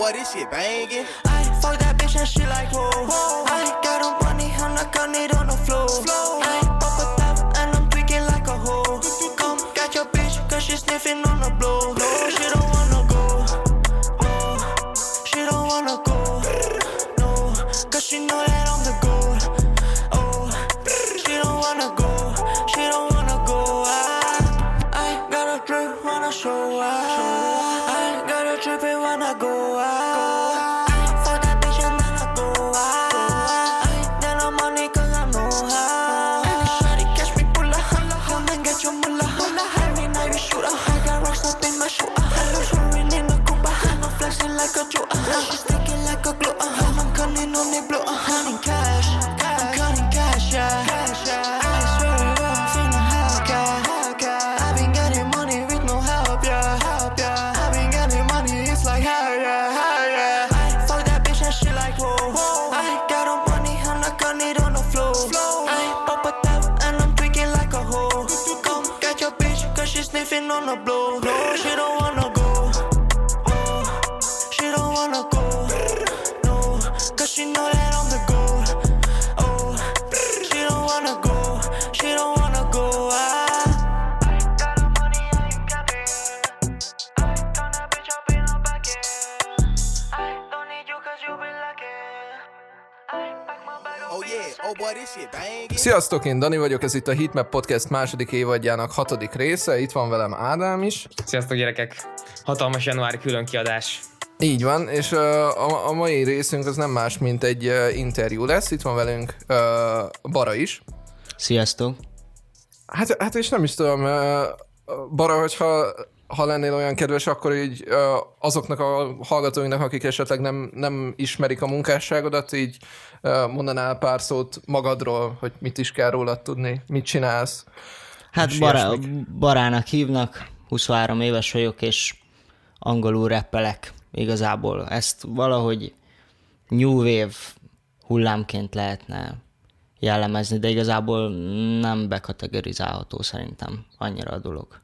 boy, this shit bangin'. I fuck that bitch and she like, whoa, whoa. I got no money, I'm not gonna need on the floor. I pop a top and I'm tweaking like a hoe. Come got your bitch, cause she sniffing on the blow. No, she don't wanna go, no, she don't wanna go, no, cause she know that I'm the go. Oh, she don't wanna go, she don't wanna go. I got a drip when I show up. Trippin' when I go out. Fuck that bitch and then I go out. Then I'm on it cause I know how. Shawty catch me, pull a holla, come and get your mullah. Every night we shoot a high, got rocks up in my shoe. I love swearing in a Cuba, I'm flexing like a Jew. She's sticking like a glue, I'm cutting on the blue. I'm counting cash, I'm counting cash, yeah. I swear to God, I'm feeling high. I've been getting money with no help, yeah. Like higher, higher. I fuck that bitch and she like whoa, whoa. I got no money, I'm not gonna need on the floor. I pop a top and I'm tweaking like a hoe. Come get your bitch cause she sniffing on the blow. No, she don't wanna go, oh, she don't wanna go, no, cause she know that I'm the go. Oh, she don't wanna go, she don't wanna go. Sziasztok, én Dani vagyok, ez itt a Heatmap Podcast második évadjának 6. része, itt van velem Ádám is. Sziasztok gyerekek, hatalmas januári különkiadás. Így van, és a mai részünk az nem más, mint egy interjú lesz, itt van velünk Bara is. Sziasztok. Hát és nem is tudom, Bara, hogyha lennél olyan kedves, akkor így azoknak a hallgatóinknak, akik esetleg nem ismerik a munkásságodat, így mondanál pár szót magadról, hogy mit is kell rólad tudni, mit csinálsz? Hát Barának hívnak, 23 éves vagyok, és angolul rappelek igazából. Ezt valahogy new wave hullámként lehetne jellemezni, de igazából nem bekategorizálható szerintem annyira a dolog.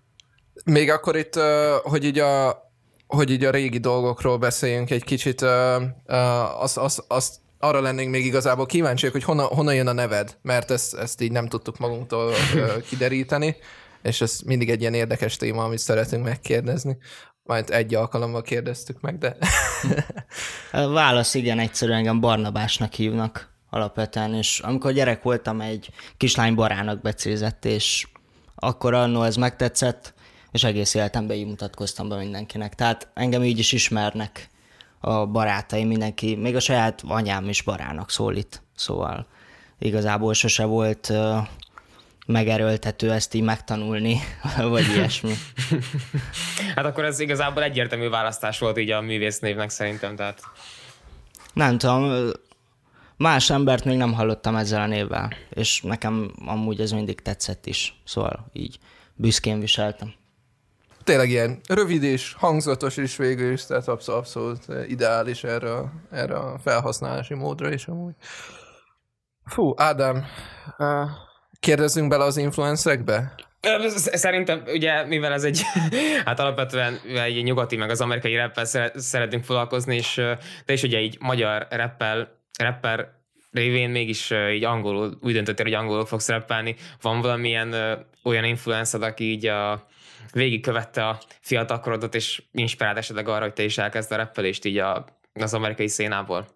Még akkor itt, hogy így a régi dolgokról beszéljünk egy kicsit, arra lennénk még igazából kíváncsiak, hogy honnan jön a neved, mert ezt így nem tudtuk magunktól kideríteni, és ez mindig egy ilyen érdekes téma, amit szeretünk megkérdezni. Majd egy alkalommal kérdeztük meg, de... Válasz igen, egyszerűen engem Barnabásnak hívnak alapvetően, és amikor gyerek voltam, egy kislány Barának becézett, és akkor annó ez megtetszett, és egész életemben így mutatkoztam be mindenkinek. Tehát engem így is ismernek a barátaim, mindenki, még a saját anyám is Barának szólít, szóval igazából sose volt megerőltető ezt így megtanulni, vagy ilyesmi. Hát akkor ez igazából egyértelmű választás volt így a művésznévnek szerintem, tehát... Nem tudom, más embert még nem hallottam ezzel a névvel, és nekem amúgy ez mindig tetszett is, szóval így büszkén viseltem. Tényleg ilyen rövid és hangzatos is végül is, tehát abszolút ideális erre a felhasználási módra is amúgy. Fú, Ádám, kérdezzünk bele az influencerekbe? Szerintem, ugye, mivel ez egy, hát alapvetően egy nyugati, meg az amerikai rappel szeretünk foglalkozni, és te is ugye így magyar rapper révén mégis így angolul, úgy döntöttél, hogy angolul fogsz rappelni. Van valamilyen olyan influencer, aki így végigkövette a fiatalkorodat, és inspirált esetleg arra, hogy te is elkezd a rappelést így az amerikai szénából?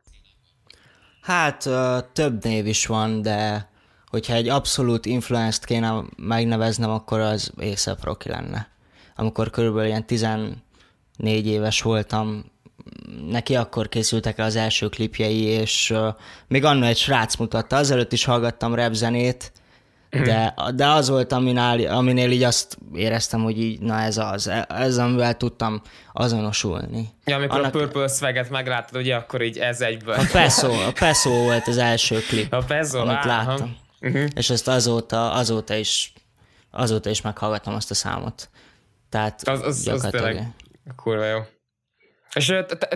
Hát több név is van, de hogyha egy abszolút influenced kéne megneveznem, akkor az A$AP Rocky lenne. Amikor körülbelül ilyen 14 éves voltam, neki akkor készültek el az első klipjei, és még anno egy srác mutatta, azelőtt is hallgattam rap zenét, de az volt, aminél így azt éreztem, hogy így, na ez az, ez amivel tudtam azonosulni. Ja, amikor a Purple Swag-et megláttad, ugye akkor így ez egyből. A Peso volt az első klip, amit láttam. És ezt azóta is meghallgattam azt a számot. Tehát az tényleg kurva jó. És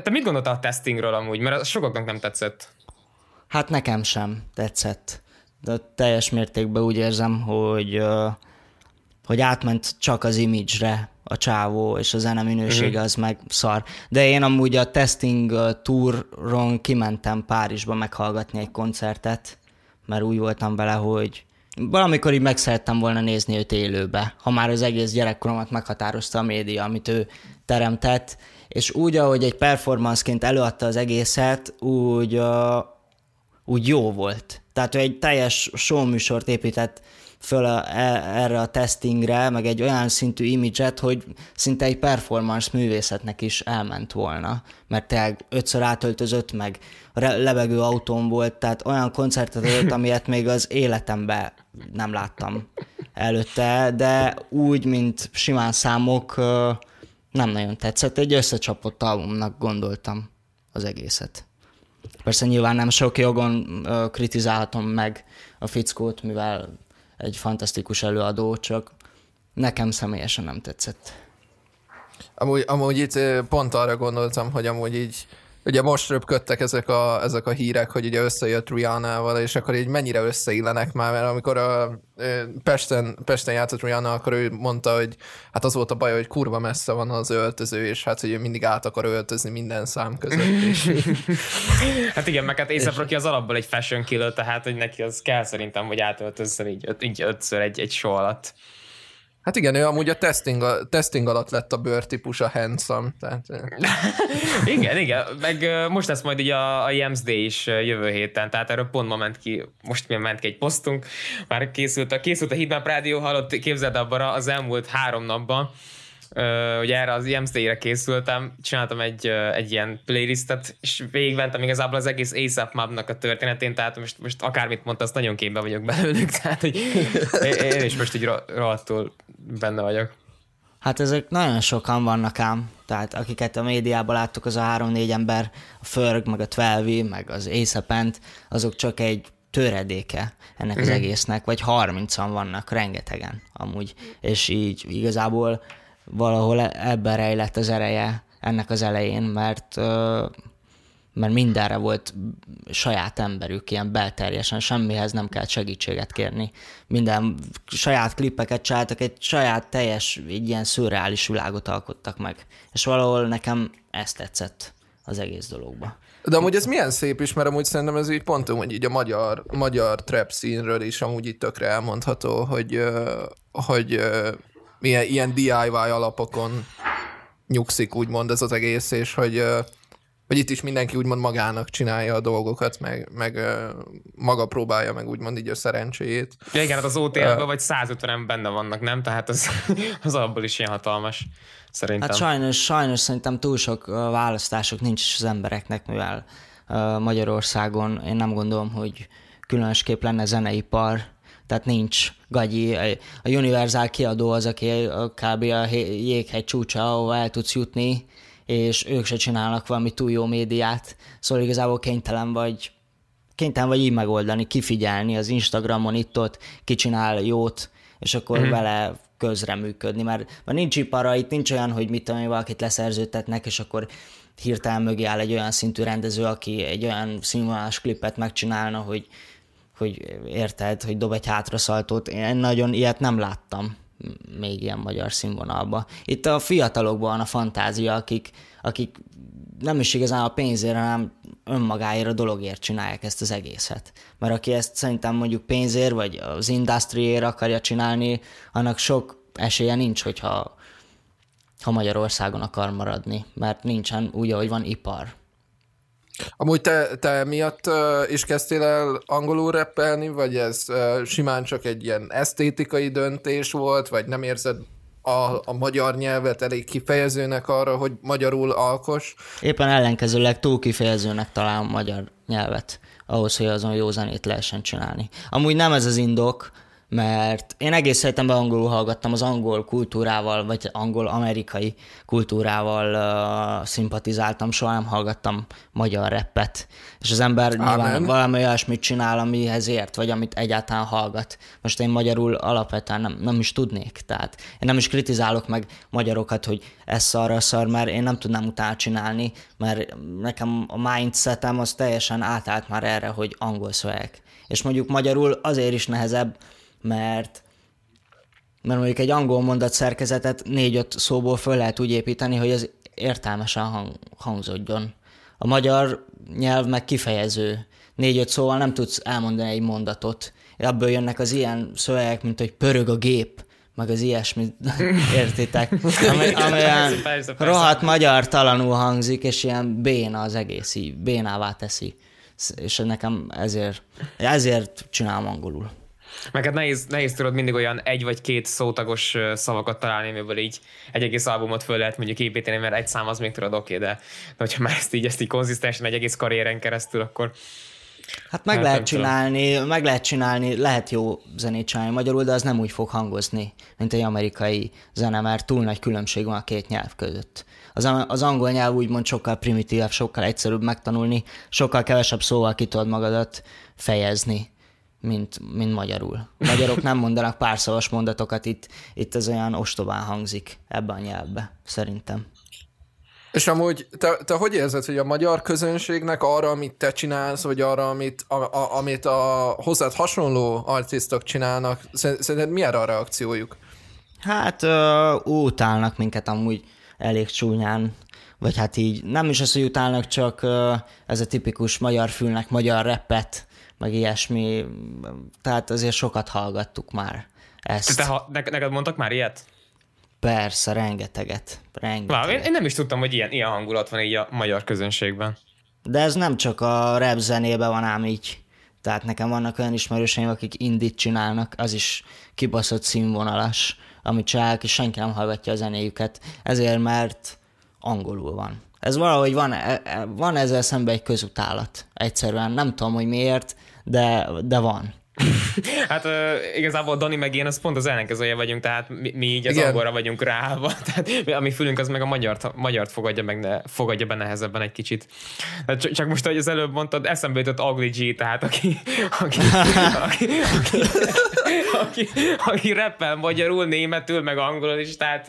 te mit gondoltál a testingről amúgy? Mert az sokaknak nem tetszett. Hát nekem sem tetszett. De teljes mértékben úgy érzem, hogy hogy átment csak az image-re a csávó, és a zene minősége az meg szar. De én amúgy a testing touron kimentem Párizsba meghallgatni egy koncertet, mert úgy voltam vele, hogy valamikor így meg szerettem volna nézni őt élőbe, ha már az egész gyerekkoromat meghatározta a média, amit ő teremtett, és úgy, ahogy egy performanceként előadta az egészet, úgy jó volt. Tehát ő egy teljes showműsort épített föl erre a testingre, meg egy olyan szintű imidzset, hogy szinte egy performance művészetnek is elment volna, mert tényleg 5-ször átöltözött, meg lebegő autón volt, tehát olyan koncertet adott, amilyet még az életemben nem láttam előtte, de úgy, mint simán számok, nem nagyon tetszett, egy összecsapott albumnak gondoltam az egészet. Persze nyilván nem sok jogon kritizálhatom meg a fickót, mivel egy fantasztikus előadó, csak nekem személyesen nem tetszett. Amúgy itt pont arra gondoltam, hogy amúgy így, ugye most röpködtek ezek a hírek, hogy ugye összejött Rihanna-val, és akkor így mennyire összeillenek már, mert amikor a Pesten játszott Rihanna, akkor ő mondta, hogy hát az volt a baj, hogy kurva messze van az öltöző, és hát, hogy ő mindig át akar öltözni minden szám között. Hát igen, meg hát A$AP Rocky az alapból egy fashion killer, tehát hogy neki az kell szerintem, hogy átöltözzen így ötször egy show alatt. Hát igen, ő amúgy a testing alatt lett a bőrtípus a handsome. Tehát... igen, meg most lesz majd így a Yems Day is jövő héten, tehát erről pont ma ment ki, egy posztunk, már készült a Heatmap Rádió, hallott, képzeld el Bara, az elmúlt 3 napban, ugye erre az Yems Day-re készültem, csináltam egy ilyen playlistet, és végigmentem igazából az egész A$AP Map-nak a történetén, tehát most akármit mondta, azt nagyon képben vagyok belőlük, tehát hogy én is most így rohadtul benne vagyok. Hát ezek nagyon sokan vannak ám, tehát akiket a médiában láttuk, az a 3-4 ember, a Ferg, meg a Twelvi, meg az A$AP Ent, azok csak egy töredéke ennek az egésznek, vagy 30-an vannak, rengetegen amúgy, és így igazából valahol ebben rejlett az ereje ennek az elején, mert mindenre volt saját emberük, ilyen belterjesen, semmihez nem kellett segítséget kérni. Minden saját klippeket csináltak, egy saját teljes, egy ilyen szürreális világot alkottak meg. És valahol nekem ez tetszett az egész dologba. De amúgy ez milyen szép is, mert amúgy szerintem ez így pont hogy így a magyar trap színről is amúgy így tökre elmondható, hogy ilyen DIY alapokon nyugszik, úgymond ez az egész, és hogy itt is mindenki úgymond magának csinálja a dolgokat, meg maga próbálja meg úgymond így a szerencséjét. Ja, igen, hát az OTL-ben vagy 150-en benne vannak, nem? Tehát az abból is ilyen hatalmas, szerintem. Hát sajnos szerintem túl sok választások nincs is az embereknek, mivel Magyarországon én nem gondolom, hogy különösképp lenne zeneipar, tehát nincs gagyi. A Universal kiadó az, aki kb. A jéghegy csúcsa, ahol el tudsz jutni, és ők se csinálnak valami túl jó médiát. Szóval igazából kénytelen vagy így megoldani, kifigyelni az Instagramon itt-ott, ki csinál jót, és akkor vele közreműködni. Mert nincs ipara, itt nincs olyan, hogy mit tudom, valakit leszerződtetnek, és akkor hirtelen mögé áll egy olyan szintű rendező, aki egy olyan színvonalas klipet megcsinálna, hogy érted, hogy dob egy hátraszaltót. Én nagyon ilyet nem láttam még ilyen magyar színvonalban. Itt a fiatalokban van a fantázia, akik nem is igazán a pénzért, hanem önmagáért a dologért csinálják ezt az egészet. Mert aki ezt szerintem mondjuk pénzért, vagy az industriért akarja csinálni, annak sok esélye nincs, ha Magyarországon akar maradni, mert nincsen úgy, ahogy van ipar. Amúgy te miatt is kezdtél el angolul rappelni, vagy ez simán csak egy ilyen esztétikai döntés volt, vagy nem érzed a magyar nyelvet elég kifejezőnek arra, hogy magyarul alkoss? Éppen ellenkezőleg túl kifejezőnek találom a magyar nyelvet, ahhoz, hogy azon jó zenét lehessen csinálni. Amúgy nem ez az indok, mert én egész életemben angolul hallgattam, az angol kultúrával, vagy angol-amerikai kultúrával szimpatizáltam, soha nem hallgattam magyar rappet. És az ember nyilván valami olyasmit csinál, amihez ért, vagy amit egyáltalán hallgat. Most én magyarul alapvetően nem is tudnék. Tehát én nem is kritizálok meg magyarokat, hogy ez szar, mert én nem tudnám utána csinálni, mert nekem a mindsetem az teljesen átállt már erre, hogy angol szövegek. És mondjuk magyarul azért is nehezebb, mert Mert mondjuk egy angol mondatszerkezetet 4-5 szóból föl lehet úgy építeni, hogy ez értelmesen hangzódjon. A magyar nyelv meg kifejező. 4-5 szóval nem tudsz elmondani egy mondatot. Ebből jönnek az ilyen szövegek, mint hogy pörög a gép, meg az ilyesmi, értitek? Amilyen rohadt magyar talanul hangzik, és ilyen béna az egész, így bénává teszi. És nekem ezért csinálom angolul. Meg hát nehéz tudod mindig olyan egy vagy két szótagos szavakat találni, amiből így egy egész albumot föl lehet mondjuk építeni, mert egy szám az még tudod, oké, de hogyha már ezt így konzisztensen egy egész karrieren keresztül, akkor... Hát meg lehet csinálni, lehet jó zenét csinálni magyarul, de az nem úgy fog hangozni, mint egy amerikai zene, mert túl nagy különbség van a két nyelv között. Az angol nyelv úgymond sokkal primitívebb, sokkal egyszerűbb megtanulni, sokkal kevesebb szóval ki tudod magadat fejezni, mint magyarul. Magyarok nem mondanak párszavas mondatokat, itt ez olyan ostobán hangzik ebben a nyelvben, szerintem. És amúgy te hogy érzed, hogy a magyar közönségnek arra, amit te csinálsz, vagy arra, amit a hozzád hasonló artistok csinálnak, szerinted milyen a reakciójuk? Hát utálnak minket amúgy elég csúnyán, vagy hát így nem is az, hogy utálnak, csak ez a tipikus magyar fülnek magyar rappet, meg ilyesmi, tehát azért sokat hallgattuk már ezt. Neked mondtak már ilyet? Persze, rengeteget. Én nem is tudtam, hogy ilyen hangulat van így a magyar közönségben. De ez nem csak a rap zenében van ám így. Tehát nekem vannak olyan ismerőseim, akik indit csinálnak, az is kibaszott színvonalas, amit csinálják, és senki nem hallgatja a zenéjüket. Ezért, mert angolul van. Ez valahogy van ezzel szemben egy közutálat. Egyszerűen nem tudom, hogy miért, de van. Hát igazából Dani meg én, az pont az ellenkezője vagyunk, tehát mi így az angolra vagyunk ráállva, tehát ami fülünk, az meg a magyart fogadja be nehezebben egy kicsit. Csak most, ahogy az előbb mondtad, eszembe jutott Ugly G, tehát aki rappel magyarul, németül, meg angolul is, tehát...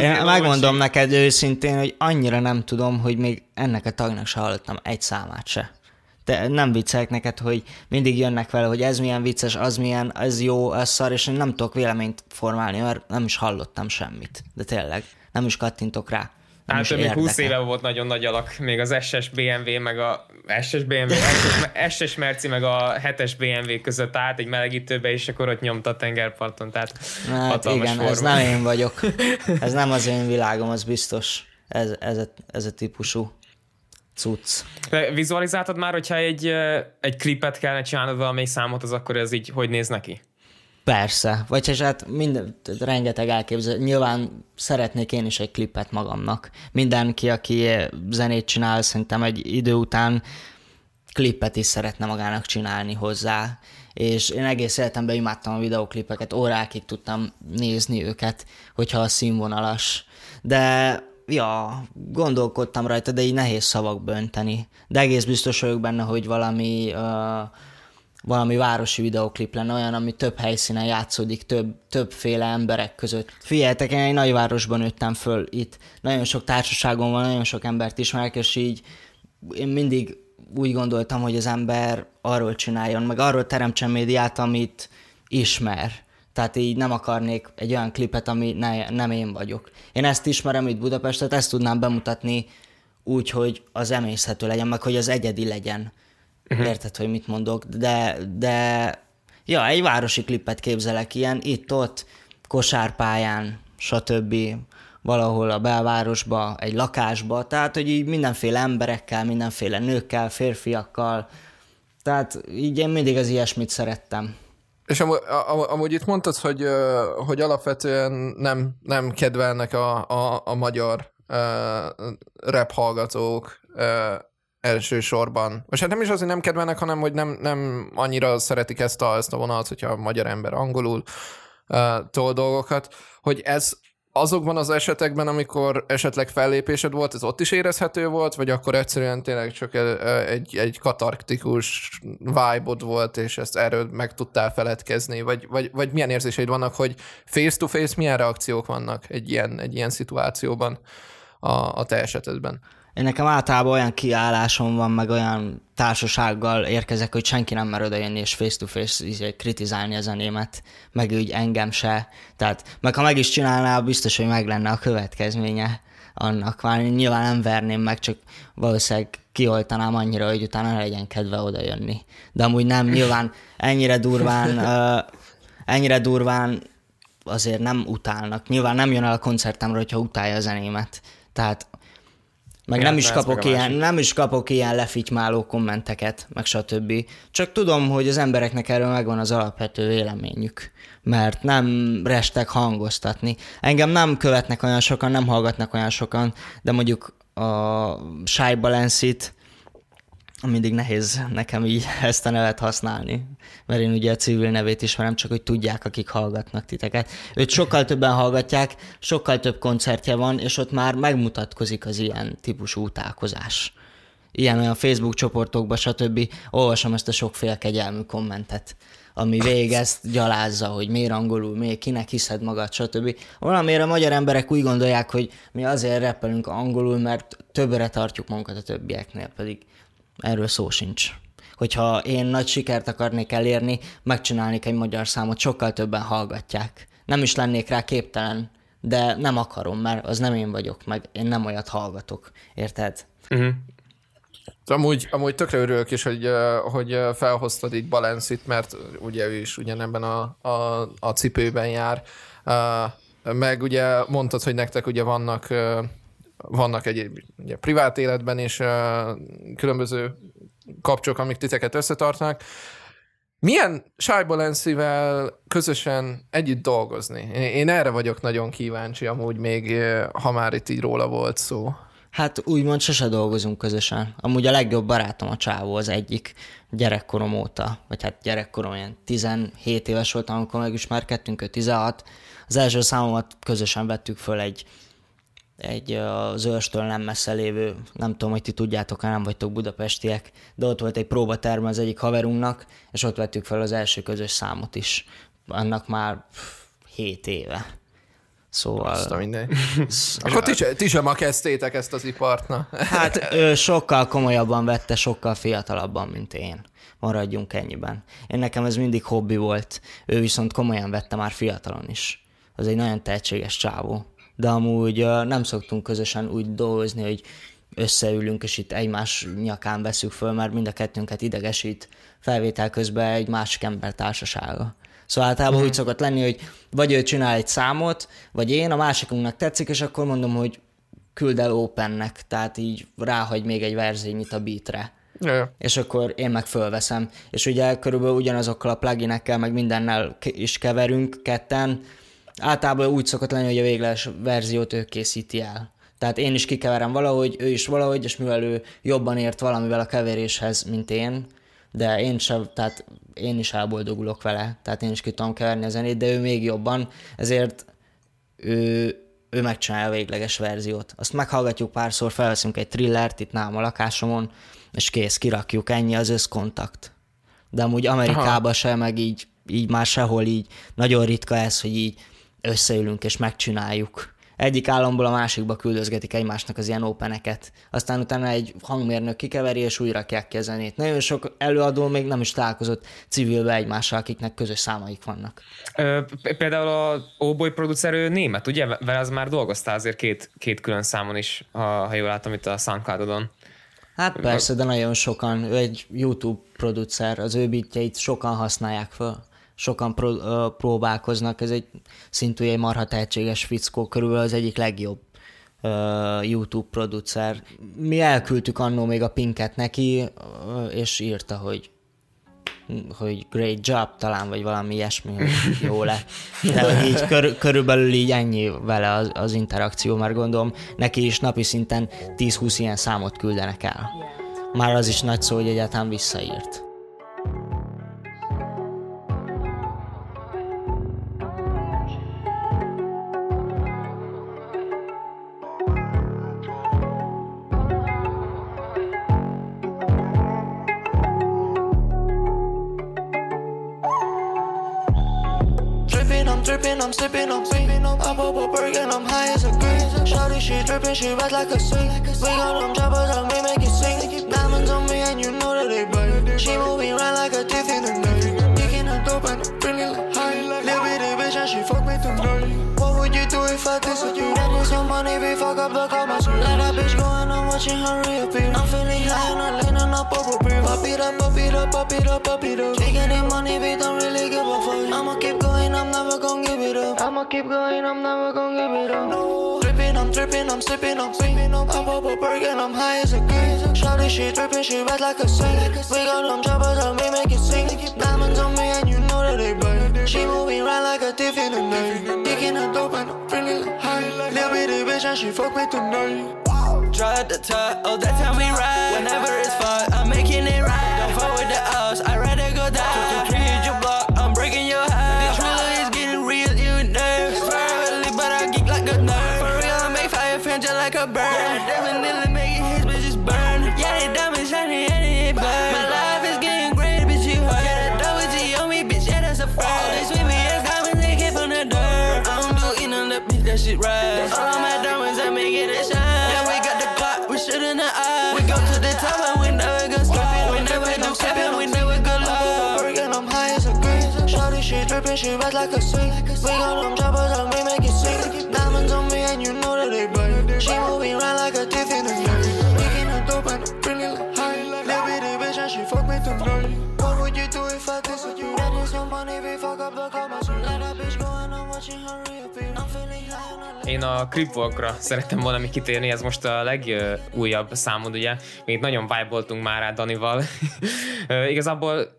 Én megmondom neked őszintén, hogy annyira nem tudom, hogy még ennek a tagnak se hallottam egy számát se. De nem viccelek neked, hogy mindig jönnek vele, hogy ez milyen vicces, az milyen, ez jó, ez szar, és én nem tudok véleményt formálni, mert nem is hallottam semmit. De tényleg, nem is kattintok rá. Hát még 20 éve volt nagyon nagy alak, még az SS-BMW, meg a SS-BMW, SS-merci, meg a 7-es BMW között állt egy melegítőbe, és akkor ott nyomta a tengerparton, tehát hát igen, forma. Ez nem én vagyok. Ez nem az én világom, az biztos. Ez a típusú cucc. Vizualizáltad már, hogyha egy klipet kellene csinálnod valamelyik számot, az akkor ez így hogy néz neki? Persze. Vagyis hát rengeteg elképzel. Nyilván szeretnék én is egy klipet magamnak. Mindenki, aki zenét csinál, szerintem egy idő után klipet is szeretne magának csinálni hozzá. És én egész életemben imádtam a videoklipeket, órákig tudtam nézni őket, hogyha a színvonalas. De... Ja, gondolkodtam rajta, de így nehéz szavakba önteni. De egész biztos vagyok benne, hogy valami városi videoklip lenne, olyan, ami több helyszínen játszódik, többféle emberek között. Figyeljetek, én egy nagyvárosban nőttem föl itt. Nagyon sok társaságom van, nagyon sok embert ismerek, és így én mindig úgy gondoltam, hogy az ember arról csináljon, meg arról teremtsen médiát, amit ismer. Tehát így nem akarnék egy olyan klipet, ami nem én vagyok. Én ezt ismerem itt Budapestet, ezt tudnám bemutatni úgy, hogy az emészhető legyen, meg hogy az egyedi legyen. Érted, hogy mit mondok? De egy városi klipet képzelek, ilyen itt-ott, kosárpályán, stb. Valahol a belvárosba, egy lakásba, tehát hogy így mindenféle emberekkel, mindenféle nőkkel, férfiakkal. Tehát így én mindig az ilyesmit szerettem. És amúgy itt mondtad, hogy alapvetően nem kedvelnek a magyar rap hallgatók elsősorban. Most hát nem is az, hogy nem kedvelnek, hanem hogy nem annyira szeretik ezt a vonalat, hogyha a magyar ember angolul tol dolgokat, hogy ez azokban az esetekben, amikor esetleg fellépésed volt, ez ott is érezhető volt, vagy akkor egyszerűen tényleg csak egy katarktikus vibe-od volt, és ezt erről meg tudtál feledkezni, vagy milyen érzéseid vannak, hogy face-to-face milyen reakciók vannak egy ilyen szituációban a te esetedben? Én nekem általában olyan kiállásom van, meg olyan társasággal érkezek, hogy senki nem mer odajönni és face-to-face kritizálni a zenémet, meg úgy engem se. Tehát, meg ha meg is csinálná, biztos, hogy meg lenne a következménye annak. Már nyilván nem verném meg, csak valószínűleg kioltanám annyira, hogy utána ne legyen kedve odajönni. De amúgy nem, nyilván ennyire durván azért nem utálnak. Nyilván nem jön el a koncertemre, hogyha utálja a zenémet. Tehát meg nem is kapok ilyen lefitymáló kommenteket, meg stb. Csak tudom, hogy az embereknek erről megvan az alapvető véleményük, mert nem restek hangoztatni. Engem nem követnek olyan sokan, nem hallgatnak olyan sokan, de mondjuk a Shy Balencit mindig nehéz nekem így ezt a nevet használni, mert én ugye a civil nevét ismerem, csak hogy tudják, akik hallgatnak titeket. Őt sokkal többen hallgatják, sokkal több koncertje van, és ott már megmutatkozik az ilyen típusú utálkozás. Ilyen olyan Facebook csoportokban, stb. Olvasom ezt a sokféle kegyelmű kommentet, ami végig ezt gyalázza, hogy miért angolul, miért kinek hiszed magad, stb. Valamire a magyar emberek úgy gondolják, hogy mi azért rappelünk angolul, mert többre tartjuk magunkat a többieknél, pedig erről szó sincs. Hogyha én nagy sikert akarnék elérni, megcsinálnék egy magyar számot, sokkal többen hallgatják. Nem is lennék rá képtelen, de nem akarom, mert az nem én vagyok, meg én nem olyat hallgatok. Érted? Uh-huh. Amúgy tökre örülök is, hogy felhoztad itt Balencit, mert ugye ő is ugyanebben a cipőben jár. Meg ugye mondtad, hogy nektek ugye vannak egy ugye, privát életben is különböző kapcsok, amik titeket összetartnak. Milyen Shy Balencivel közösen együtt dolgozni? Én erre vagyok nagyon kíváncsi, amúgy még, ha már itt így róla volt szó. Hát úgymond sose dolgozunk közösen. Amúgy a legjobb barátom a csávó, az egyik gyerekkorom óta, vagy hát gyerekkorom, ilyen 17 éves voltam, amikor megismerkedtünk, ő 16. Az első számomat közösen vettük föl egy az Őrstől nem messze lévő, nem tudom, hogy ti tudjátok, nem vagytok budapestiek, de ott volt egy próbaterme az egyik haverunknak, és ott vettük fel az első közös számot is. Annak már 7 éve. Szóval... Akkor ti sem ma kezdtétek ezt az ipart, na? Hát ő sokkal komolyabban vette, sokkal fiatalabban, mint én. Maradjunk ennyiben. Én nekem ez mindig hobbi volt, ő viszont komolyan vette már fiatalon is. Az egy nagyon tehetséges csávó. De amúgy nem szoktunk közösen úgy dolgozni, hogy összeülünk, és itt egymás nyakán veszük föl, mert mind a kettőnket idegesít felvétel közben egy másik ember társasága. Szóval általában úgy szokott lenni, hogy vagy ő csinál egy számot, vagy én, a másikunknak tetszik, és akkor mondom, hogy küld el opennek, tehát így ráhagy még egy verzényit a beatre. Yeah. És akkor én meg fölveszem. És ugye körülbelül ugyanazokkal a pluginekkel, meg mindennel is keverünk ketten. Általában úgy szokott lenni, hogy a végleges verziót ő készíti el. Tehát én is kikeverem valahogy, ő is valahogy, és mivel ő jobban ért valamivel a keveréshez, mint én, de én is elboldogulok vele, tehát én is ki tudom keverni a zenét, de ő még jobban, ezért ő megcsinálja a végleges verziót. Azt meghallgatjuk párszor, felveszünk egy thrillert itt nálam a lakásomon, és kész, kirakjuk, ennyi az összkontakt. De amúgy Amerikában se, meg így már sehol így, nagyon ritka ez, hogy így összeülünk és megcsináljuk. Egyik államból a másikba küldözgetik egymásnak az ilyen openeket. Aztán utána egy hangmérnök kikeveri, és újra rakják ki a zenét. Nagyon sok előadó még nem is találkozott civilbe egymással, akiknek közös számaik vannak. Például a O-boy producer német, ugye? Vele az már dolgoztál azért két külön számon is, ha jól látom itt a SoundCloudon. Hát persze, de nagyon sokan. Ő egy YouTube producer, az ő beatjeit sokan használják fel. Sokan próbálkoznak, ez egy szintű egy marha tehetséges fickó, körülbelül az egyik legjobb YouTube producer. Mi elküldtük annó még a pinket neki, és írta, hogy great job talán, vagy valami ilyesmi, hogy jó lett. De így körülbelül így ennyi vele az interakció, mert gondolom neki is napi szinten 10-20 ilyen számot küldenek el. Már az is nagy szó, hogy egyáltalán visszaírt. sipping, I'm dripping, I'm sipping, I'm sipping. I pop a perk and I'm high as a grape. Shawty, she dripping, she ride like a sink. We got them choppers and we make it sink. Diamonds on me and you know that they bright. She moving right like a thief in the night. Kicking her dope and I'm feeling like high. Little bitty bitch and she fuck me tonight. What would you do if I dissed you? I need some money, we fuck up the commas. Let that bitch go and I'm watching her reappear. I'm feeling high and I'm leaning up over beer. Pop it up, pop it up, pop it up, pop it up. She getting money, we don't really give a fuck. I'ma keep going, I'm never gon' give it up. I'ma keep going, I'm never gon' give it up. No. Drippin', I'm drippin', I'm sippin', I'm sippin'. I pop a perk and I'm high as a grape. Shawty, she drippin', she ride like a sink. We got them choppers and we make it sink. Diamonds on me and you know that they bright. She moving right like a thief in the night. Kicking her dope and I'm feeling high. Little bitty bitch and she fuck me tonight. Try to talk, oh that's how we ride. Whenever it's fucked, I'm making it right. Don't fuck with the ups, I'd rather go die. 2, 3 hit your block, I'm breaking your high. This really is getting real, you nerves. Fairly, but I geek like a nerd. For real, I make fire fan just like a bird. Yeah, definitely making his bitches burn. Yeah, they diamond shiny and it burn. My life is getting great, bitch, you heard. Yeah, that double G on me, bitch, yeah, that's a fur. They sweet me as diamonds, they keep on the dirt. I don't do eating on the bitch, that shit right. All of my diamonds, I make it a shine. She drippin', she ride like a sink. We got them choppers and we make it sink. Diamonds on me and you know that they bright. She moving right like a thief in the night. Making her dope and I'm feeling like high. Little bitty bitch and she fuck me tonight. What would you do if I dissed you? I need some money, we fuck up the commas. Let that bitch go and I'm watching her reappear. I'm feeling high. Én a Creepwalkra szerettem volna még kitérni, ez most a legújabb számod, ugye? Még nagyon vibe-oltunk már rá Danival. Igazából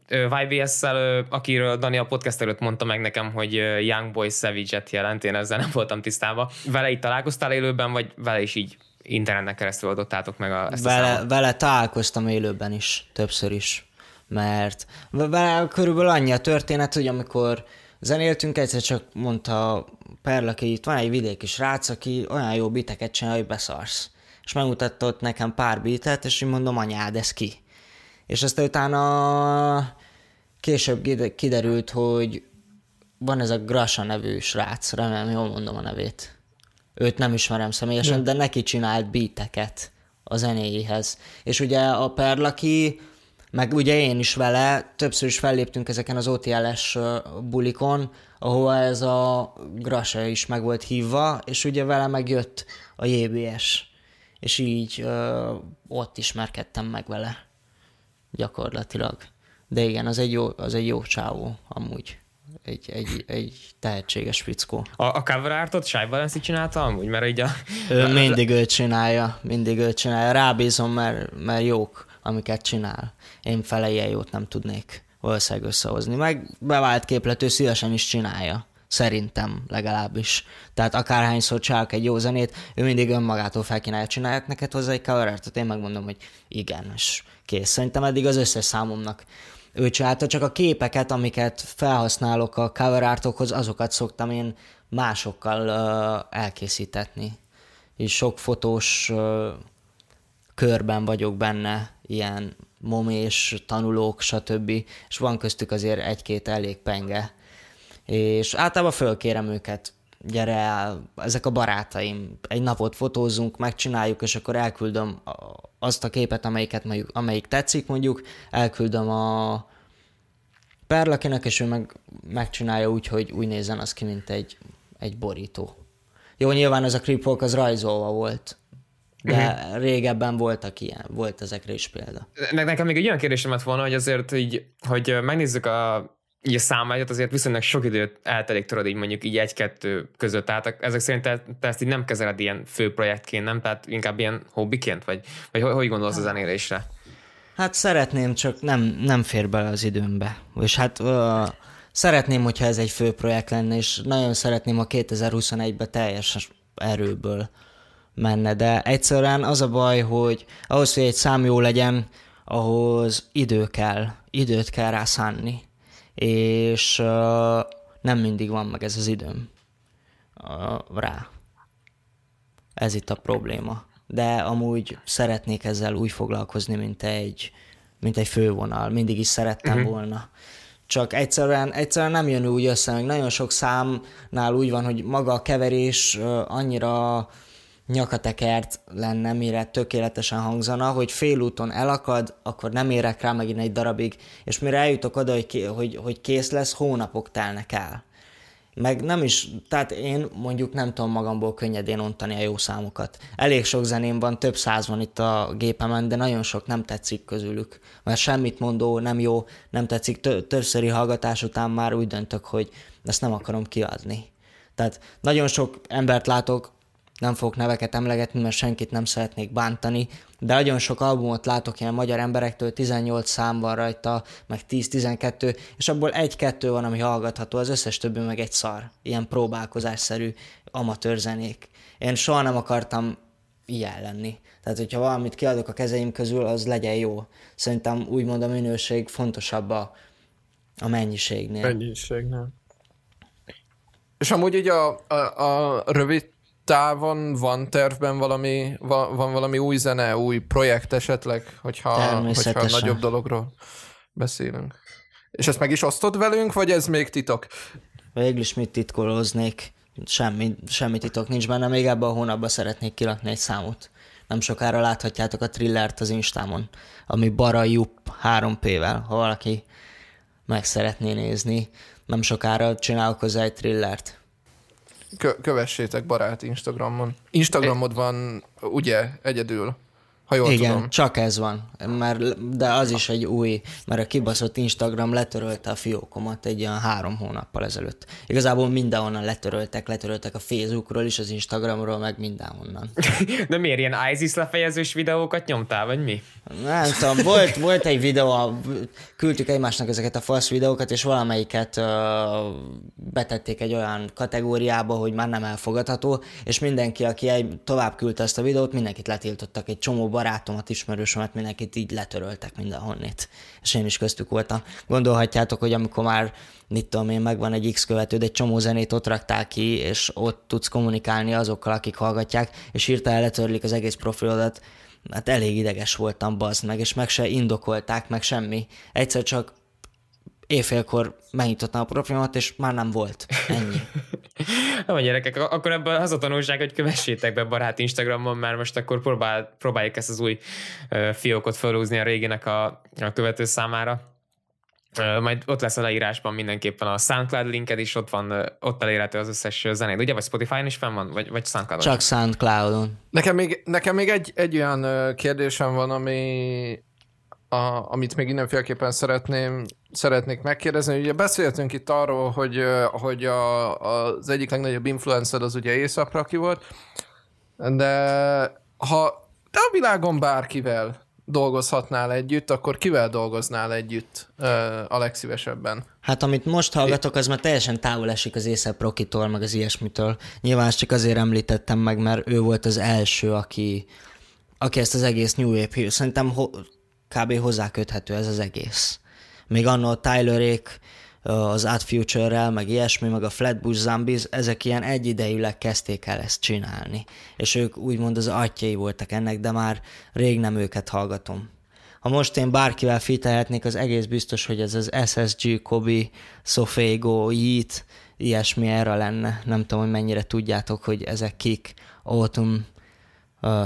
YBS-szel, akiről Dani a podcast előtt mondta meg nekem, hogy Young Boy Savage-et jelent, én ezzel nem voltam tisztában. Vele itt találkoztál élőben, vagy vele is így interneten keresztül adottátok meg ezt a számot? Vele találkoztam élőben is, többször is, mert vele körülbelül annyi a történet, hogy amikor zenéltünk, egyszer csak mondta Perla, hogy itt van egy vidéki srác, aki olyan jó biteket csinál, hogy beszarsz. És megmutatta ott nekem pár bitet, és így mondom, anyád, ez ki? És aztán utána később kiderült, hogy van ez a Grasha nevű srác, remélem jól mondom a nevét. Őt nem ismerem személyesen, de neki csinált beateket a zenéihez. És ugye a Perlaki, meg ugye én is vele, többször is felléptünk ezeken az OTLS bulikon, ahova ez a Grasha is meg volt hívva, és ugye vele megjött a JBS. És így ott ismerkedtem meg vele. Gyakorlatilag. De igen, az egy jó csávó amúgy. Egy tehetséges fickó. A cover artot Shy Balenci csinálta amúgy? Mert így Mindig ő csinálja. Rábízom, mert jók, amiket csinál. Én fele ilyen jót nem tudnék valószínűleg összehozni. Meg bevált képlet, ő szívesen is csinálja. Szerintem legalábbis. Tehát akárhányszor csinálok egy jó zenét, ő mindig önmagától felkínálja, csinálják neked hozzá egy cover artot. Én megmondom, hogy igen, és kész. Szerintem eddig az összes számomnak ő csinálta, csak a képeket, amiket felhasználok a cover artokhoz, azokat szoktam én másokkal elkészítetni. Így sok fotós körben vagyok benne, ilyen momés, tanulók, stb. És van köztük azért egy-két elég penge. És általában fölkérem őket, gyere el, ezek a barátaim, egy napot fotózzunk, megcsináljuk, és akkor elküldöm azt a képet, amelyik tetszik mondjuk, elküldöm a Perlakinek, és ő megcsinálja úgy, hogy úgy nézzen az ki, mint egy borító. Jó, nyilván ez a Creepwalk az rajzolva volt. De régebben voltak ilyen, volt ezekre is példa. Nekem még egy olyan kérdésem lett volna, hogy azért így, hogy megnézzük a számágyat, azért viszonylag sok időt eltelik tőled így mondjuk így 1-2 között. Tehát ezek szerint te ezt így nem kezeled ilyen főprojektként, nem? Tehát inkább ilyen hobbiként? Vagy hogy gondolsz a zenélésre? Hát szeretném, csak nem fér bele az időmbe. És hát szeretném, hogyha ez egy főprojekt lenne, és nagyon szeretném, ha 2021-ben teljes erőből menne. De egyszerűen az a baj, hogy ahhoz, hogy egy szám jó legyen, ahhoz idő kell. Időt kell rá szánni. És nem mindig van meg ez az időm rá. Ez itt a probléma. De amúgy szeretnék ezzel úgy foglalkozni, mint egy fővonal. Mindig is szerettem volna. Csak egyszerűen nem jön úgy össze, meg nagyon sok számnál úgy van, hogy maga a keverés annyira nyakatekert lenne, mire tökéletesen hangzana, hogy félúton elakad, akkor nem érek rá megint egy darabig, és mire eljutok oda, hogy kész lesz, hónapok telnek el. Meg nem is, tehát én mondjuk nem tudom magamból könnyedén ontani a jó számokat. Elég sok zeném van, több száz van itt a gépemen, de nagyon sok nem tetszik közülük, mert semmit mondó, nem jó, nem tetszik, többszöri hallgatás után már úgy döntök, hogy ezt nem akarom kiadni. Tehát nagyon sok embert látok, nem fogok neveket emlegetni, mert senkit nem szeretnék bántani, de nagyon sok albumot látok ilyen magyar emberektől, 18 szám van rajta, meg 10-12, és abból 1-2 van, ami hallgatható, az összes többi meg egy szar, ilyen próbálkozásszerű amatőrzenék. Én soha nem akartam ilyen lenni. Tehát, hogyha valamit kiadok a kezeim közül, az legyen jó. Szerintem úgymond a minőség fontosabb a mennyiségnél. És amúgy ugye a rövid távon van tervben valami új zene, új projekt esetleg, hogyha nagyobb dologról beszélünk. És ezt meg is osztod velünk, vagy ez még titok? Végül is mit titkolóznék? Semmi titok nincs benne. Még ebben a hónapban szeretnék kirakni egy számot. Nem sokára láthatjátok a thrillert az Instámon, ami Bara Jupp 3P-vel, ha valaki meg szeretné nézni. Nem sokára csinálok hozzá egy thrillert. Kövessétek barát Instagramon. Instagramod van, ugye, egyedül, ha jól tudom. Igen, csak ez van, de az is egy új, mert a kibaszott Instagram letörölte a fiókomat egy olyan 3 hónappal ezelőtt. Igazából mindenhonnan letöröltek a Facebookról is, az Instagramról, meg mindenhonnan. De miért ilyen ISIS lefejezős videókat nyomtál, vagy mi? Nem tudom, volt egy videó, küldtük egymásnak ezeket a fasz videókat, és valamelyiket betették egy olyan kategóriába, hogy már nem elfogadható, és mindenki, aki tovább küldte ezt a videót, mindenkit letiltottak, egy csomó barátomat, ismerősömet, mindenkit így letöröltek mindenhonnét. És én is köztük voltam. Gondolhatjátok, hogy amikor már, mit tudom én, megvan egy X követőd, egy csomó zenét ott raktál ki, és ott tudsz kommunikálni azokkal, akik hallgatják, és hirtelen letörlik az egész profilodat. Hát elég ideges voltam, bazd meg, és meg se indokolták, meg semmi. Egyszer csak éjfélkor megnyitottam a profilomat, és már nem volt. Ennyi. Nem, gyerekek, akkor ebben az a tanulság, hogy kövessétek be barát Instagramon, már most akkor próbáljuk ezt az új fiókot felhúzni a régének a követő számára. Majd ott lesz a leírásban mindenképpen a SoundCloud linked is, ott van, ott elérhető az összes zenéd. Ugye, vagy Spotify-n is fenn van, vagy SoundCloud-on? Csak SoundCloud-on. Nekem még egy olyan kérdésem van, amit még innenféleképpen szeretnék megkérdezni. Ugye beszéltünk itt arról, hogy az egyik legnagyobb influencer az ugye A$AP Rocky volt, de a világon bárkivel dolgozhatnál együtt, akkor kivel dolgoznál együtt a legszívesebben? Hát amit most hallgatok, az már teljesen távol esik az A$AP Rocky-tól, meg az ilyesmitől. Nyilván csak azért említettem meg, mert ő volt az első, aki ezt az egész New Wave, szerintem kb. Hozzáköthető ez az egész. Még annól Tylerék az Ad Future-rel, meg ilyesmi, meg a Flatbush Zombies, ezek ilyen egyidejűleg kezdték el ezt csinálni. És ők úgymond az atyai voltak ennek, de már rég nem őket hallgatom. Ha most én bárkivel fitelhetnék, az egész biztos, hogy ez az SSJ Kobi, Sofego, Yeet, ilyesmi erre lenne. Nem tudom, hogy mennyire tudjátok, hogy ezek kik, Autumn,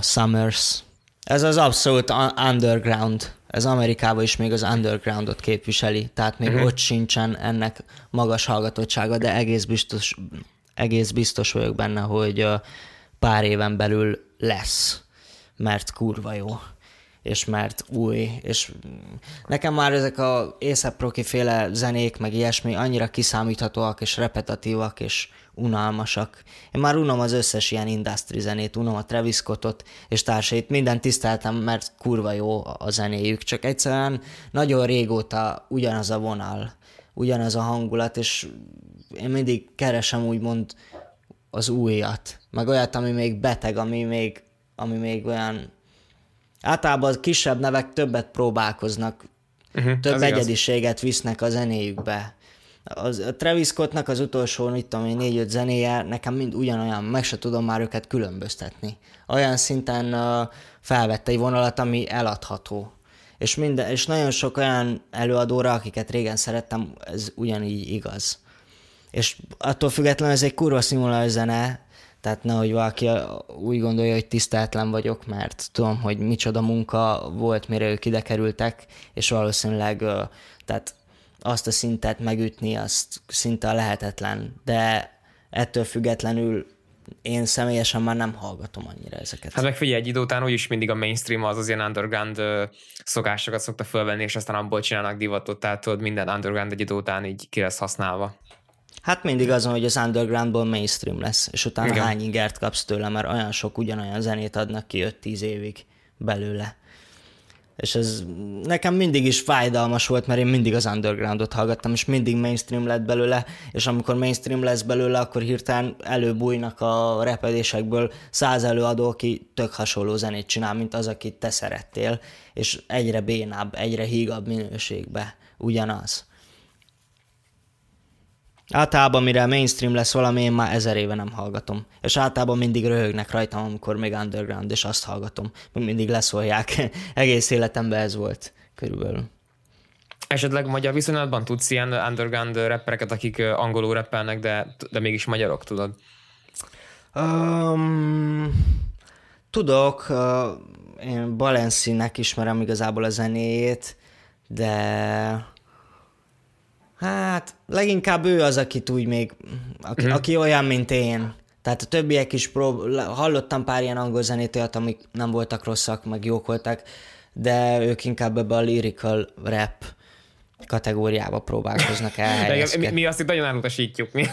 Summers. Ez az abszolút underground. Ez Amerikában is még az undergroundot képviseli, tehát még ott sincsen ennek magas hallgatottsága, de egész biztos vagyok benne, hogy pár éven belül lesz, mert kurva jó, és mert új, és nekem már ezek a A$AP Rocky féle zenék, meg ilyesmi annyira kiszámíthatóak, és repetatívak, és unalmasak. Én már unom az összes ilyen industry zenét, unom a Travis Scottot és társait, mindent tiszteltem, mert kurva jó a zenéjük, csak egyszerűen nagyon régóta ugyanaz a vonal, ugyanaz a hangulat, és én mindig keresem úgymond az újat, meg olyat, ami még beteg, ami még olyan. Általában kisebb nevek többet próbálkoznak, több egyediséget visznek a zenéjükbe. A Travis Scottnak az utolsó, mit tudom én, 4-5 zenéje nekem mind ugyanolyan, meg se tudom már őket különböztetni. Olyan szinten felvette egy vonalat, ami eladható. és minden, és nagyon sok olyan előadóra, akiket régen szerettem, ez ugyanígy igaz. És attól függetlenül ez egy kurva szimulál zene, tehát nehogy valaki úgy gondolja, hogy tisztátlan vagyok, mert tudom, hogy micsoda munka volt, mire ők ide kerültek, és valószínűleg tehát azt a szintet megütni, azt szinte lehetetlen, de ettől függetlenül én személyesen már nem hallgatom annyira ezeket. Hát meg figyelj, egy idő után úgyis mindig a mainstream az ilyen underground szokásokat szokta fölvenni, és aztán abból csinálnak divatot, tehát minden underground egy idő után így ki lesz használva. Hát mindig azon, hogy az undergroundból mainstream lesz, és utána igen. Hány ingert kapsz tőle, mert olyan sok ugyanolyan zenét adnak ki 5-10 évig belőle. És ez nekem mindig is fájdalmas volt, mert én mindig az undergroundot hallgattam, és mindig mainstream lett belőle, és amikor mainstream lesz belőle, akkor hirtelen előbújnak a repedésekből 100 előadó, aki tök hasonló zenét csinál, mint az, akit te szerettél, és egyre bénább, egyre hígabb minőségbe ugyanaz. Általában mire mainstream lesz valami, én már 1000 éve nem hallgatom. És általában mindig röhögnek rajtam, amikor még underground, és azt hallgatom. Mindig leszólják. Egész életemben ez volt körülbelül. Esetleg magyar viszonylatban tudsz ilyen underground rappereket, akik angolul rappelnek, de mégis magyarok, tudod? Tudok. Én Balencinek ismerem igazából a zenéjét, de... Hát leginkább ő az, akit úgy még, aki olyan, mint én. Tehát a többiek is hallottam pár ilyen angol zenét, olyat, amik nem voltak rosszak, meg jók voltak, de ők inkább ebbe a lyrical rap kategóriába próbálkoznak elhelyezkedni. Mi azt itt nagyon elutasítjuk. Mi?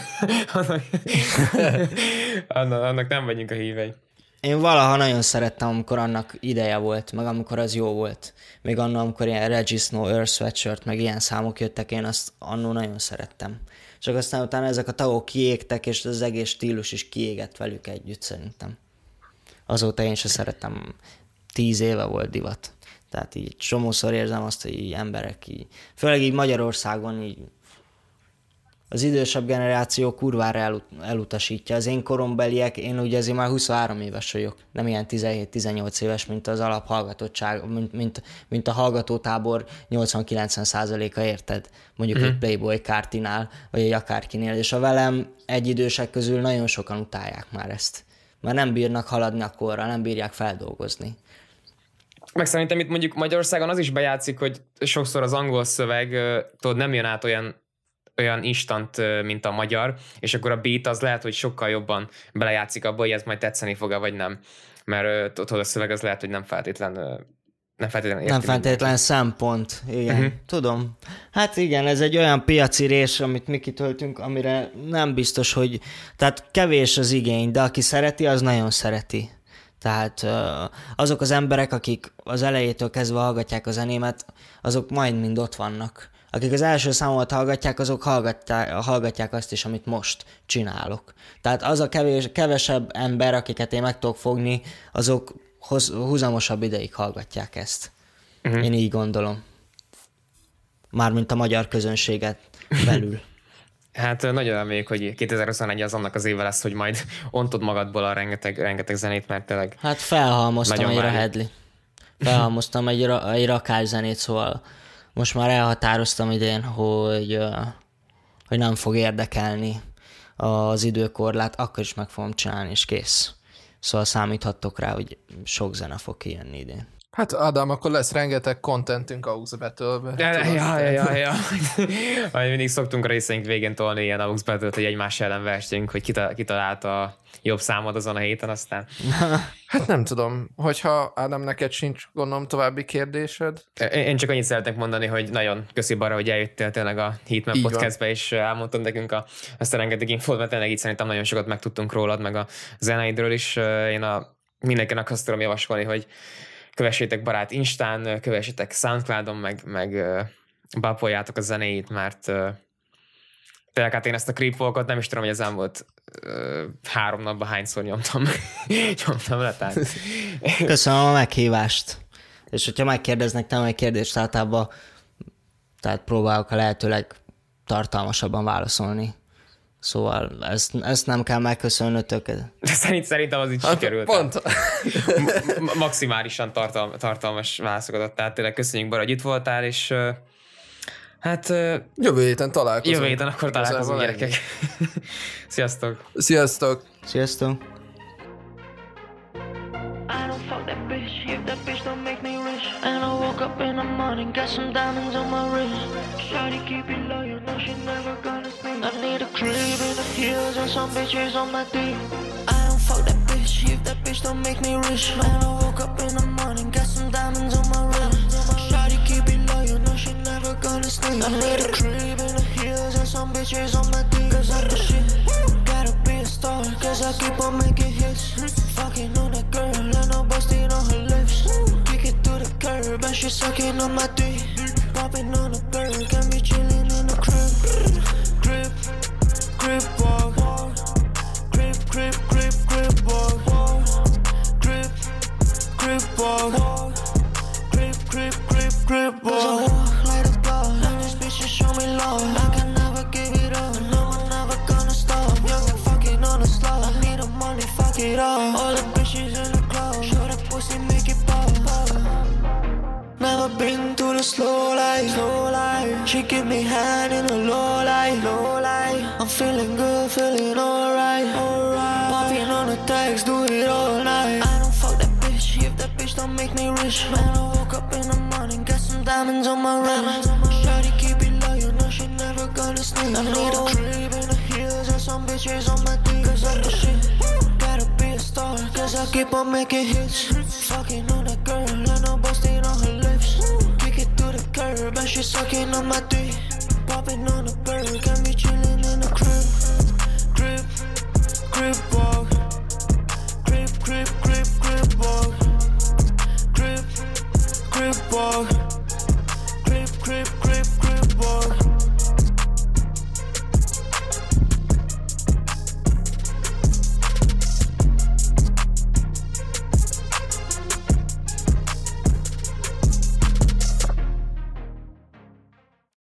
annak nem vagyunk a hívei. Én valaha nagyon szerettem, amikor annak ideje volt, meg amikor az jó volt. Még annak, amikor ilyen Reggie Snow, Earth Sweatshirt, meg ilyen számok jöttek, én azt annól nagyon szerettem. Csak aztán utána ezek a tagok kiégtek, és az egész stílus is kiégett velük együtt szerintem. Azóta én se szerettem. 10 éve volt divat. Tehát így csomószor érzem azt, hogy így emberek így, főleg így Magyarországon így, az idősebb generáció kurvára elutasítja. Az én korombeliek, én ugye azért már 23 éves vagyok, nem ilyen 17-18 éves, mint az alaphallgatottság, mint a hallgatótábor 80-90%-a, érted? Mondjuk egy Playboy kártinál, vagy egy akárkinél, és a velem egy idősek közül nagyon sokan utálják már ezt. Már nem bírnak haladni a korra, nem bírják feldolgozni. Meg szerintem itt mondjuk Magyarországon az is bejátszik, hogy sokszor az angol szöveg, tudod, nem jön át olyan instant, mint a magyar, és akkor a beat az lehet, hogy sokkal jobban belejátszik abba, hogy ez majd tetszeni fog-e, vagy nem. Mert tudod, a szöveg az lehet, hogy nem feltétlen szempont. Igen, tudom. Hát igen, ez egy olyan piaci rés, amit mi kitöltünk, amire nem biztos, hogy... Tehát kevés az igény, de aki szereti, az nagyon szereti. Tehát azok az emberek, akik az elejétől kezdve hallgatják a zenémet, azok majd mind ott vannak. Akik az első számomat hallgatják, azok hallgatják azt is, amit most csinálok. Tehát az a kevesebb ember, akiket én meg tudok fogni, azok húzamosabb ideig hallgatják ezt. Én így gondolom. Mármint a magyar közönséget belül. Hát nagyon reméljük, hogy 2021 az annak az éve lesz, hogy majd ontod magadból a rengeteg zenét, mert tényleg... Hát felhalmoztam egy rahedli. Felhalmoztam egy rakás zenét, szóval... Most már elhatároztam idén, hogy nem fog érdekelni az időkorlát, akkor is meg fogom csinálni, és kész. Szóval számíthattok rá, hogy sok zene fog kijönni idén. Hát Ádám, akkor lesz rengeteg contentünk AUX Battle-be. Mindig szoktunk részeink végén tolni ilyen AUX Battle-t, hogy egymás ellen versenyünk, hogy kitalált a jobb számod azon a héten, aztán... Hát nem tudom, hogyha Ádám, neked sincs, gondolom, további kérdésed. Én csak annyit szeretnék mondani, hogy nagyon köszi Bara, hogy eljöttél tényleg a Heatmap Podcastbe, és elmondtad nekünk ezt a rengeteg infót, mert tényleg így szerintem nagyon sokat megtudtunk rólad, meg a zeneidről is. Én mindenkinek azt tudom javasolni, hogy kövessétek Barát Instán, kövessétek SoundCloudon, meg bápoljátok a zenéit, mert tényleg hát én ezt a creep-walkot nem is tudom, hogy az elmúlt 3 napban hányszor nyomtam le. Tehát. Köszönöm a meghívást. És hogyha megkérdeznek tőlem egy kérdést, általában tehát próbálok a lehetőleg tartalmasabban válaszolni. Szóval ezt nem kell megköszönnötök. Szerintem az így hát sikerült. Pont. Maximálisan tartalmas válaszokat adtál. Tényleg köszönjük, Bara, hogy itt voltál, és hát... Jövő héten találkozunk. Jövő héten akkor találkozunk, gyerekek. Sziasztok. Sziasztok. Sziasztok. Up in the morning, got some diamonds on my wrist. Shawty keep it low, you know she never gonna speak. I need a crib in the hills and some bitches on my dick. I don't fuck that bitch if that bitch don't make me rich. Man, I woke up in the morning, got some diamonds on my wrist. Shawty keep it low, you know she never gonna sleep. I need a crib in the hills and some bitches on my dick. Cause I'm the shit, gotta be a star, cause I keep on making hits. Fucking on that girl and I'm busting on her lips. Curb and she sucking on my dick, popping on a bird, got me chilling in the crib. Grip, grip walk, grip, grip, grip, grip walk, grip, grip walk, grip, grip, grip, grip walk. Cause I walk like a dog, and these bitches show me love. I can never give it up, no I'm never gonna stop. Young and fucking on the slow, I need the money, fuck it up. All the bitches in the club, show the pussy, make it pop. Never been through the slow life, slow life. She give me hand in the low light, low light. I'm feeling good, feeling alright, alright. Popping on the tags, do it all night. I don't fuck that bitch if that bitch don't make me rich. Man, I woke up in the morning, got some diamonds on my wrist. Shawty keep it low, you know she never gonna sneak. I need a crib in the hills and some bitches on my dick. Cause I'm the shit, gotta be a star, cause I keep on making hits. Fucking on that girl, and I'm busting on her lips. Curb and she sucking on my dick, popping on a bird, got me chilling in the crib, grip, grip.